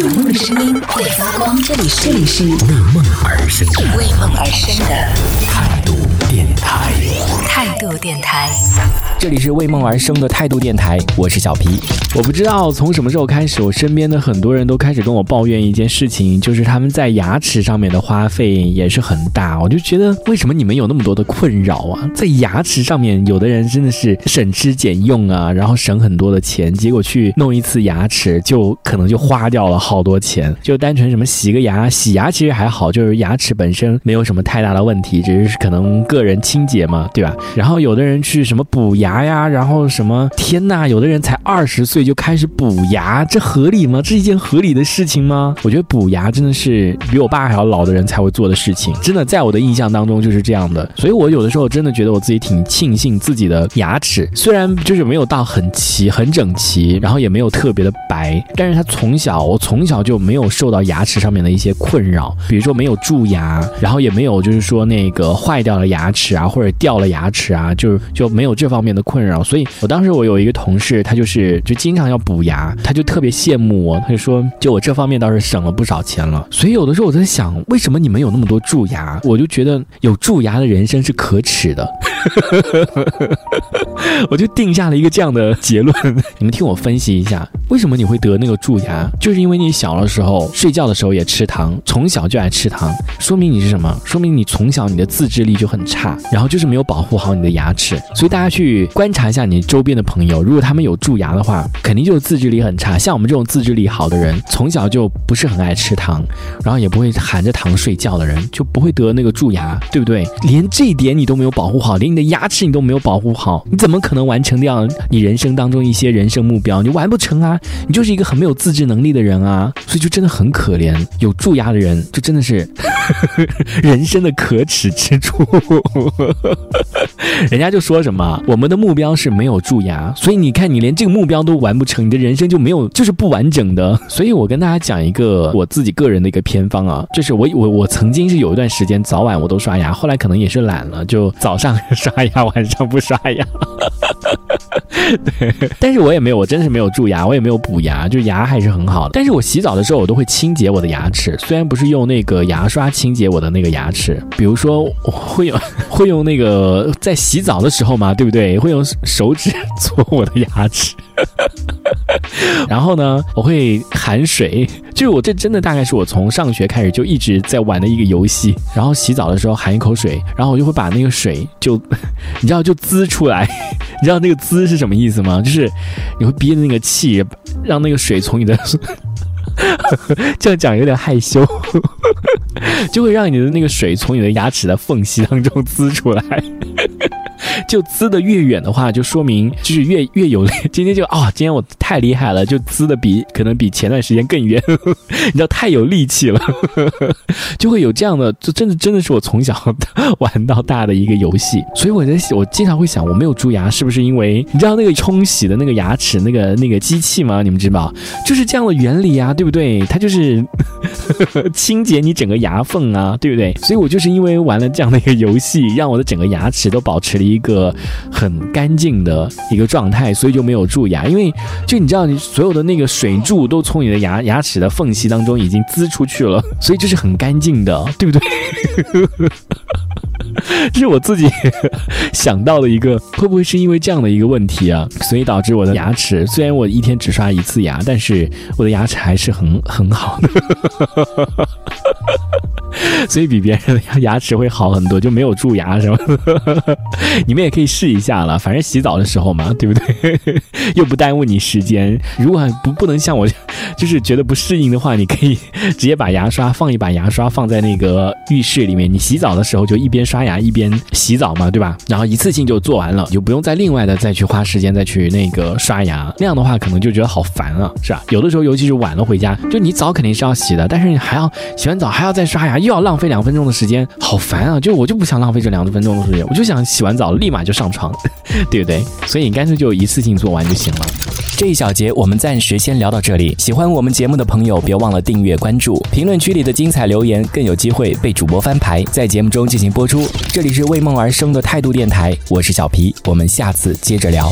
有梦的声音会发光，这里是为梦而生的态度电台。这里是为梦而生的态度电台，我是小皮。我不知道从什么时候开始，我身边的很多人都开始跟我抱怨一件事情，就是他们在牙齿上面的花费也是很大。我就觉得为什么你们有那么多的困扰啊？在牙齿上面，有的人真的是省吃俭用啊，然后省很多的钱，结果去弄一次牙齿就可能就花掉了好多钱。就单纯什么洗牙其实还好，就是牙齿本身没有什么太大的问题，只是可能个人清洁嘛，对吧？然后有的人去什么补牙呀，然后什么天哪，有的人才20岁就开始补牙，这合理吗？这是一件合理的事情吗？我觉得补牙真的是比我爸还要老的人才会做的事情，真的在我的印象当中就是这样的。所以我有的时候真的觉得我自己挺庆幸自己的牙齿，虽然就是没有到很整齐，然后也没有特别的白，但是我从小就没有受到牙齿上面的一些困扰，比如说没有蛀牙，然后也没有就是说那个坏掉了牙齿啊，或者掉了牙齿啊，就没有这方面的困扰。所以我当时有一个同事，他就经常要补牙，他就特别羡慕我，他就说就我这方面倒是省了不少钱了。所以有的时候我在想，为什么你们有那么多蛀牙？我就觉得有蛀牙的人生是可耻的。我就定下了一个这样的结论，你们听我分析一下，为什么你会得那个蛀牙？就是因为你小的时候睡觉的时候也吃糖，从小就爱吃糖，说明你是什么？说明你从小你的自制力就很差，然后就是没有保护好你的牙齿。所以大家去观察一下你周边的朋友，如果他们有蛀牙的话，肯定就是自制力很差。像我们这种自制力好的人，从小就不是很爱吃糖，然后也不会含着糖睡觉的人，就不会得那个蛀牙，对不对？连这一点你都没有保护好，连你的牙齿你都没有保护好，你怎么可能完成掉你人生当中一些人生目标？你完不成啊，你就是一个很没有自制能力的人啊。所以就真的很可怜，有蛀牙的人就真的是人生的可耻之处。人家就说什么我们的目标是没有蛀牙，所以你看你连这个目标都完不成，你的人生就没有，就是不完整的。所以我跟大家讲一个我自己个人的一个偏方啊，就是我曾经是有一段时间早晚我都刷牙，后来可能也是懒了，就早上刷牙晚上不刷牙。对，但是我真的是没有蛀牙，我也没有补牙，就牙还是很好的。但是我洗澡的时候我都会清洁我的牙齿，虽然不是用那个牙刷清洁我的那个牙齿，比如说我会用那个在洗澡的时候嘛，对不对？会用手指搓我的牙齿。然后呢，我会含水，就是我这真的大概是我从上学开始就一直在玩的一个游戏。然后洗澡的时候含一口水，然后我就会把那个水就，你知道就滋出来，你知道那个滋是什么意思吗？就是你会憋着那个气，让那个水从你的这样讲有点害羞。就会让你的那个水从你的牙齿的缝隙当中滋出来。就滋的越远的话，就说明就是越有力。今天我太厉害了，就滋的可能比前段时间更远。你知道太有力气了。就会有这样的，就真的是我从小玩到大的一个游戏。所以我经常会想，我没有蛀牙是不是因为你知道那个冲洗的那个牙齿那个机器吗？你们知道就是这样的原理啊，对不对？它就是清洁你整个牙缝啊，对不对？所以我就是因为玩了这样的一个游戏，让我的整个牙齿都保持了一个很干净的一个状态，所以就没有蛀牙。因为就你知道，你所有的那个水柱都从你的牙齿的缝隙当中已经滋出去了，所以这是很干净的，对不对？这是我自己想到的一个，会不会是因为这样的一个问题啊？所以导致我的牙齿，虽然我一天只刷一次牙，但是我的牙齿还是很好的。所以比别人的牙齿会好很多，就没有蛀牙什么的。你们也可以试一下了，反正洗澡的时候嘛，对不对？又不耽误你时间。如果不能像我就是觉得不适应的话，你可以直接把牙刷放在那个浴室里面，你洗澡的时候就一边刷牙一边洗澡嘛，对吧？然后一次性就做完了，就不用再另外的再去花时间再去那个刷牙。那样的话可能就觉得好烦啊，是吧？有的时候尤其是晚了回家，就你澡肯定是要洗的，但是你还要洗完澡还要再刷牙，又要浪费2分钟的时间，好烦啊！就我就不想浪费这2分钟的时间，我就想洗完澡立马就上床，对不对？所以你干脆就一次性做完就行了。这一小节我们暂时先聊到这里，喜欢我们节目的朋友别忘了订阅关注，评论区里的精彩留言更有机会被主播翻牌，在节目中进行播出。这里是为梦而生的态度电台，我是小皮，我们下次接着聊。